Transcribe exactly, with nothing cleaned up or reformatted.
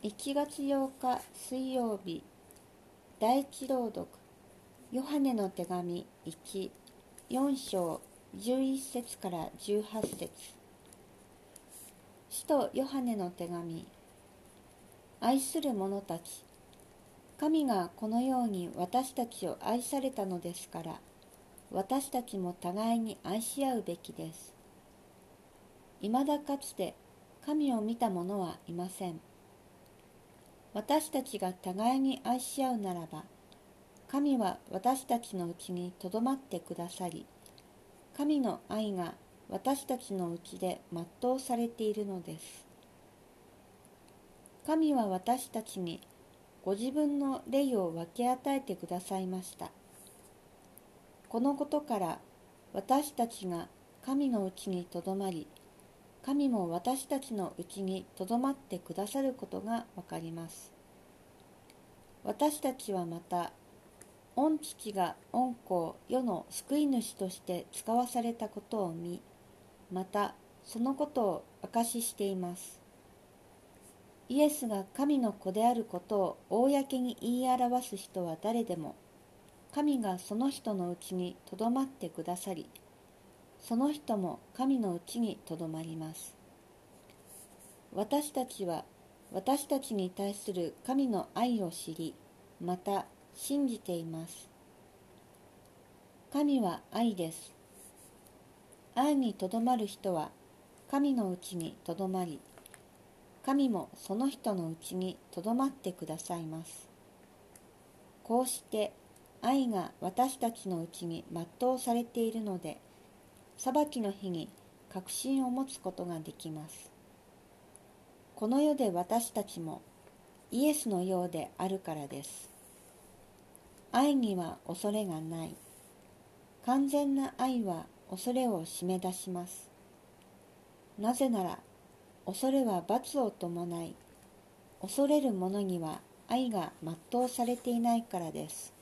いちがつようか水曜日、第一朗読、ヨハネの手紙いち、よんしょうじゅういっせつからじゅうはっせつ。使徒ヨハネの手紙。愛する者たち、神がこのように私たちを愛されたのですから、私たちも互いに愛し合うべきです。いまだかつて神を見た者はいません。私たちが互いに愛し合うならば、神は私たちのうちにとどまってくださり、神の愛が私たちのうちで全うされているのです。神は私たちにご自分の霊を分け与えてくださいました。このことから私たちが神のうちにとどまり、神も私たちのうちにとどまってくださることがわかります。私たちはまた、御父が御子を世の救い主として使わされたことを見、またそのことを証ししています。イエスが神の子であることを公に言い表す人は誰でも、神がその人のうちにとどまってくださり、その人も神のうちにとどまります。私たちは私たちに対する神の愛を知り、また、信じています。神は愛です。愛にとどまる人は神のうちにとどまり、神もその人のうちにとどまってくださいます。こうして愛が私たちのうちに全うされているので、裁きの日に確信を持つことができます。この世で私たちもイエスのようであるからです。愛には恐れがない。完全な愛は恐れを締め出します。なぜなら、恐れは罰を伴い、恐れる者には愛が全うされていないからです。